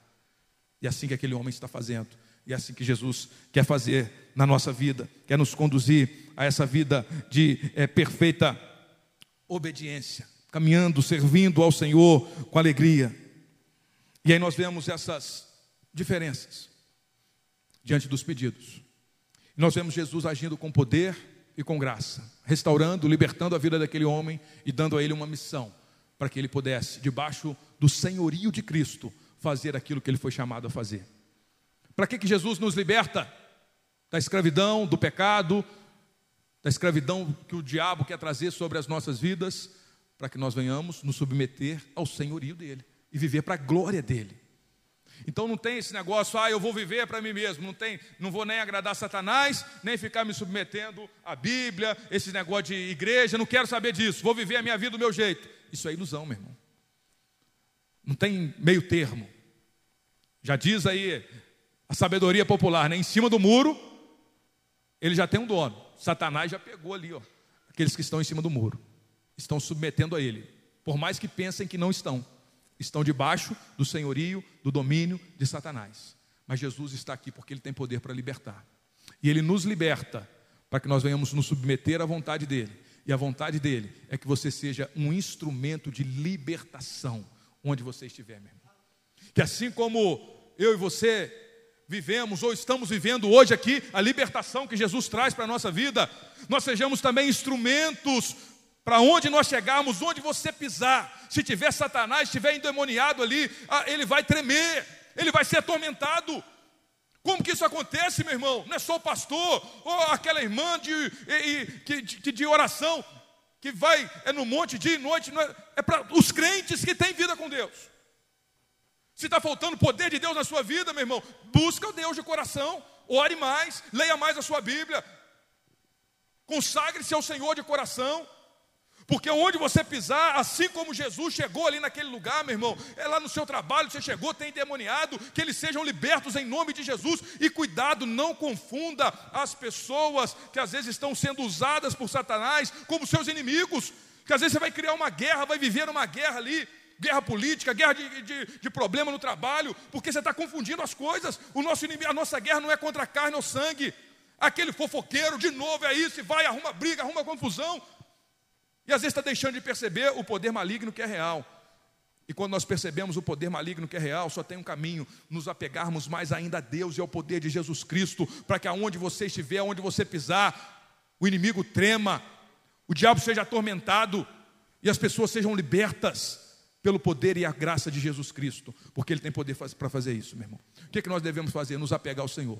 E é assim que aquele homem está fazendo. E é assim que Jesus quer fazer na nossa vida, quer nos conduzir a essa vida de perfeita obediência, caminhando, servindo ao Senhor com alegria. E aí nós vemos essas diferenças diante dos pedidos. E nós vemos Jesus agindo com poder e com graça, restaurando, libertando a vida daquele homem e dando a ele uma missão para que ele pudesse, debaixo do senhorio de Cristo, fazer aquilo que ele foi chamado a fazer. Para que Jesus nos liberta? Da escravidão, do pecado, da escravidão que o diabo quer trazer sobre as nossas vidas, para que nós venhamos nos submeter ao senhorio dele e viver para a glória dele. Então não tem esse negócio, eu vou viver para mim mesmo, não tem, não vou nem agradar Satanás, nem ficar me submetendo à Bíblia, esse negócio de igreja, não quero saber disso, vou viver a minha vida do meu jeito. Isso é ilusão, meu irmão. Não tem meio termo. Já diz aí a sabedoria popular, né? Em cima do muro, ele já tem um dono. Satanás já pegou ali, aqueles que estão em cima do muro. Estão submetendo a ele, por mais que pensem que não estão. Estão debaixo do senhorio, do domínio de Satanás. Mas Jesus está aqui porque ele tem poder para libertar. E ele nos liberta para que nós venhamos nos submeter à vontade dele. E a vontade dele é que você seja um instrumento de libertação onde você estiver, meu irmão. Que assim como eu e você vivemos ou estamos vivendo hoje aqui a libertação que Jesus traz para a nossa vida, nós sejamos também instrumentos para onde nós chegarmos, onde você pisar. Se tiver Satanás, estiver endemoniado ali, ele vai tremer, ele vai ser atormentado. Como que isso acontece, meu irmão? Não é só o pastor ou aquela irmã de oração que vai no monte dia e noite, não é, é para os crentes que têm vida com Deus. Se está faltando o poder de Deus na sua vida, meu irmão, busca o Deus de coração, ore mais, leia mais a sua Bíblia, consagre-se ao Senhor de coração, porque onde você pisar, assim como Jesus chegou ali naquele lugar, meu irmão, é lá no seu trabalho, você chegou, tem endemoniado, que eles sejam libertos em nome de Jesus. E cuidado, não confunda as pessoas que às vezes estão sendo usadas por Satanás como seus inimigos, que às vezes você vai criar uma guerra, vai viver uma guerra ali, guerra política, guerra de problema no trabalho, porque você está confundindo as coisas. O nosso inimigo, a nossa guerra não é contra a carne ou sangue. Aquele fofoqueiro, de novo, é isso, e vai, arruma briga, arruma confusão. E às vezes está deixando de perceber o poder maligno que é real. E quando nós percebemos o poder maligno que é real, só tem um caminho, nos apegarmos mais ainda a Deus e ao poder de Jesus Cristo, para que aonde você estiver, aonde você pisar, o inimigo trema, o diabo seja atormentado e as pessoas sejam libertas pelo poder e a graça de Jesus Cristo, porque ele tem poder para fazer isso, meu irmão. O que é que nós devemos fazer? Nos apegar ao Senhor.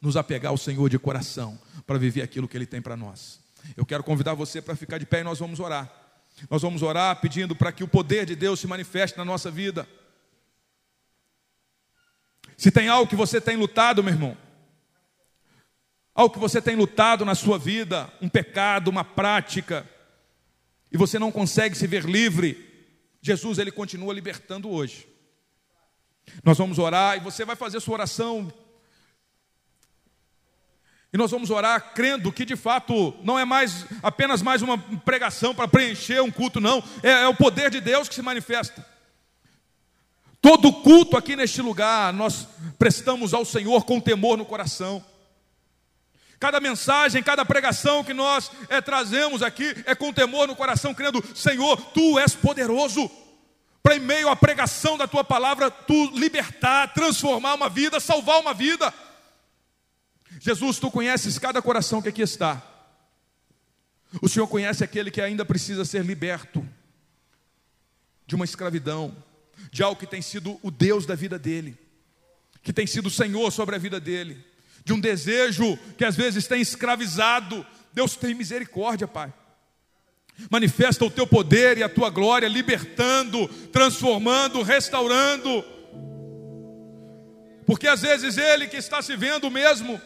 Nos apegar ao Senhor de coração, para viver aquilo que ele tem para nós. Eu quero convidar você para ficar de pé e nós vamos orar. Nós vamos orar pedindo para que o poder de Deus se manifeste na nossa vida. Se tem algo que você tem lutado, meu irmão, algo que você tem lutado na sua vida, um pecado, uma prática, e você não consegue se ver livre, Jesus, ele continua libertando hoje. Nós vamos orar e você vai fazer sua oração. E nós vamos orar crendo que, de fato, não é mais apenas mais uma pregação para preencher um culto, não. É o poder de Deus que se manifesta. Todo culto aqui neste lugar, nós prestamos ao Senhor com temor no coração. Cada mensagem, cada pregação que nós trazemos aqui é com temor no coração, crendo, Senhor, Tu és poderoso para, em meio à pregação da Tua palavra, Tu libertar, transformar uma vida, salvar uma vida. Jesus, Tu conheces cada coração que aqui está. O Senhor conhece aquele que ainda precisa ser liberto de uma escravidão, de algo que tem sido o Deus da vida dele, que tem sido o Senhor sobre a vida dele, de um desejo que às vezes tem escravizado. Deus, tem misericórdia, Pai. Manifesta o Teu poder e a Tua glória, libertando, transformando, restaurando. Porque às vezes ele que está se vendo mesmo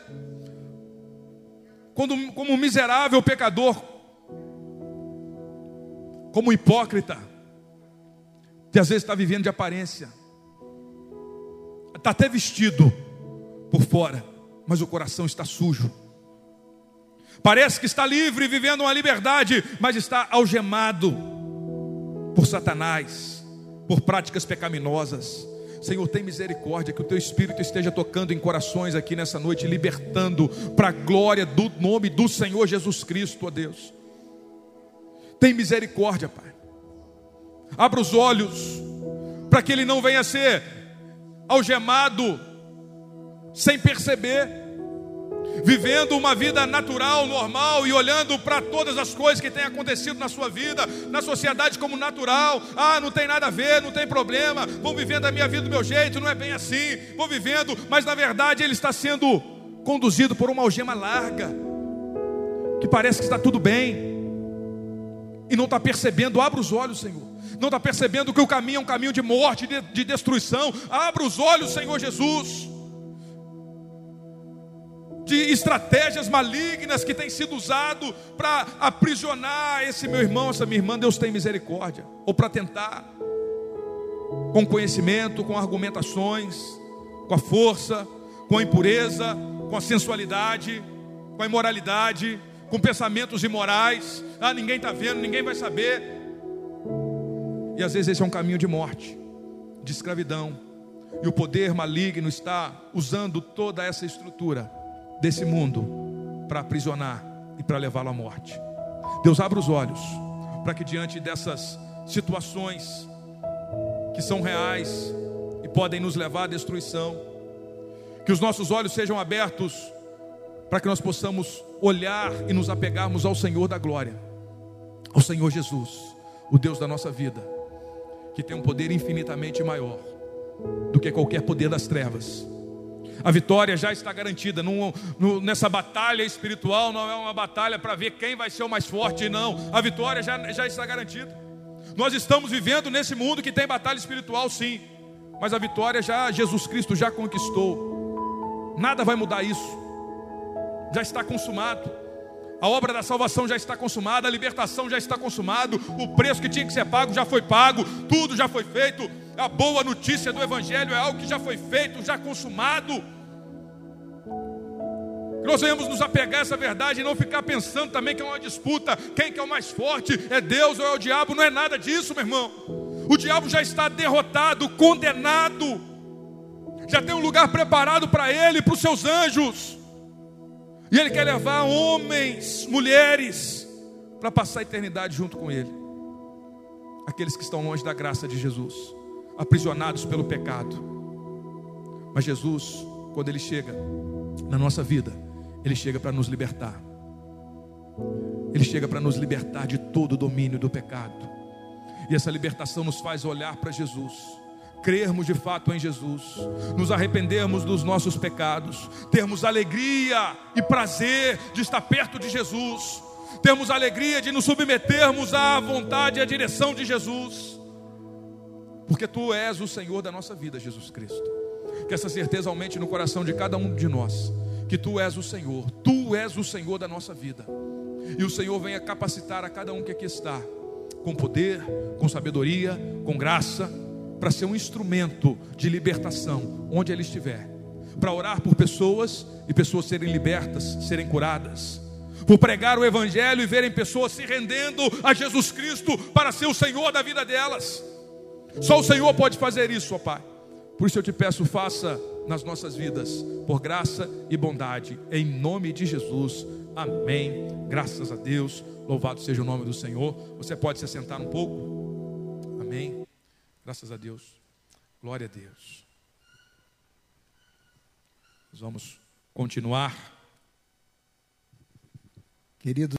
como um miserável pecador, como um hipócrita, que às vezes está vivendo de aparência, está até vestido por fora, mas o coração está sujo. Parece que está livre, vivendo uma liberdade, mas está algemado por Satanás, por práticas pecaminosas. Senhor, tem misericórdia, que o Teu Espírito esteja tocando em corações aqui nessa noite, libertando para a glória do nome do Senhor Jesus Cristo, ó Deus. Tem misericórdia, Pai. Abra os olhos, para que ele não venha ser algemado, sem perceber, vivendo uma vida natural, normal, e olhando para todas as coisas que têm acontecido na sua vida, na sociedade, como natural. Não tem nada a ver, não tem problema, vou vivendo a minha vida do meu jeito, não é bem assim, vou vivendo, mas na verdade ele está sendo conduzido por uma algema larga, que parece que está tudo bem, e não está percebendo, abra os olhos, Senhor. Não está percebendo que o caminho é um caminho de morte, de destruição. Abra os olhos, Senhor Jesus, de estratégias malignas que tem sido usado para aprisionar esse meu irmão, essa minha irmã. Deus tem misericórdia. Ou para tentar, com conhecimento, com argumentações, com a força, com a impureza, com a sensualidade, com a imoralidade, com pensamentos imorais. Ah, ninguém está vendo, ninguém vai saber. E às vezes esse é um caminho de morte, de escravidão. E o poder maligno está usando toda essa estrutura desse mundo para aprisionar e para levá-lo à morte. Deus, abra os olhos para que diante dessas situações que são reais e podem nos levar à destruição, que os nossos olhos sejam abertos para que nós possamos olhar e nos apegarmos ao Senhor da glória, ao Senhor Jesus, o Deus da nossa vida, que tem um poder infinitamente maior do que qualquer poder das trevas. A vitória já está garantida. Nessa batalha espiritual não é uma batalha para ver quem vai ser o mais forte, não. A vitória já está garantida. Nós estamos vivendo nesse mundo que tem batalha espiritual, sim, mas a vitória Jesus Cristo já conquistou. Nada vai mudar isso. Já está consumado. A obra da salvação já está consumada, a libertação já está consumada, o preço que tinha que ser pago já foi pago, tudo já foi feito. A boa notícia do Evangelho é algo que já foi feito, já consumado. Nós devemos nos apegar a essa verdade e não ficar pensando também que é uma disputa. Quem que é o mais forte? É Deus ou é o diabo? Não é nada disso, meu irmão. O diabo já está derrotado, condenado. Já tem um lugar preparado para ele e para os seus anjos. E ele quer levar homens, mulheres, para passar a eternidade junto com ele. Aqueles que estão longe da graça de Jesus, aprisionados pelo pecado. Mas Jesus, quando ele chega na nossa vida, ele chega para nos libertar. Ele chega para nos libertar de todo o domínio do pecado. E essa libertação nos faz olhar para Jesus, crermos de fato em Jesus, nos arrependermos dos nossos pecados, termos alegria e prazer de estar perto de Jesus, termos alegria de nos submetermos à vontade e à direção de Jesus, porque Tu és o Senhor da nossa vida, Jesus Cristo. Que essa certeza aumente no coração de cada um de nós, que Tu és o Senhor, Tu és o Senhor da nossa vida, e o Senhor venha capacitar a cada um que aqui está, com poder, com sabedoria, com graça, para ser um instrumento de libertação, onde ele estiver, para orar por pessoas e pessoas serem libertas, serem curadas, por pregar o Evangelho e verem pessoas se rendendo a Jesus Cristo para ser o Senhor da vida delas. Só o Senhor pode fazer isso, ó Pai. Por isso eu te peço, faça nas nossas vidas, por graça e bondade, em nome de Jesus, amém. Graças a Deus, louvado seja o nome do Senhor. Você pode se assentar um pouco, amém. Graças a Deus, glória a Deus. Nós vamos continuar, queridos.